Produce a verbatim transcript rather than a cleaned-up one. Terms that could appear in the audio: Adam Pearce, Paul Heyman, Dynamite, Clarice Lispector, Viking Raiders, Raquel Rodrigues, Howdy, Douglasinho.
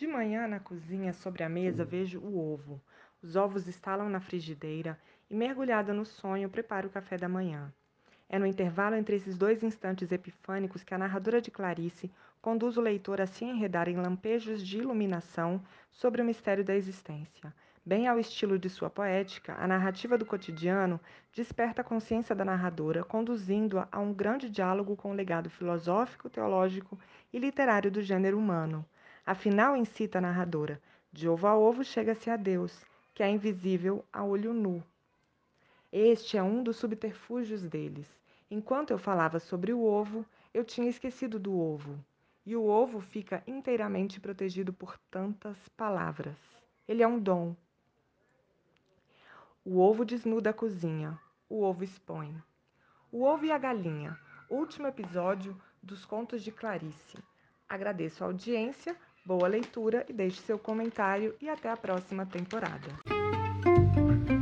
De manhã, na cozinha, sobre a mesa, vejo o ovo. Os ovos estalam na frigideira e, mergulhada no sonho, preparo o café da manhã. É no intervalo entre esses dois instantes epifânicos que a narradora de Clarice conduz o leitor a se enredar em lampejos de iluminação sobre o mistério da existência. Bem ao estilo de sua poética, a narrativa do cotidiano desperta a consciência da narradora, conduzindo-a a um grande diálogo com o legado filosófico, teológico e literário do gênero humano. Afinal, incita a narradora, de ovo a ovo chega-se a Deus, que é invisível a olho nu. Este é um dos subterfúgios deles. Enquanto eu falava sobre o ovo, eu tinha esquecido do ovo. E o ovo fica inteiramente protegido por tantas palavras. Ele é um dom. O ovo desnuda a cozinha. O ovo expõe. O ovo e a galinha. Último episódio dos Contos de Clarice. Agradeço a audiência, boa leitura e deixe seu comentário e até a próxima temporada.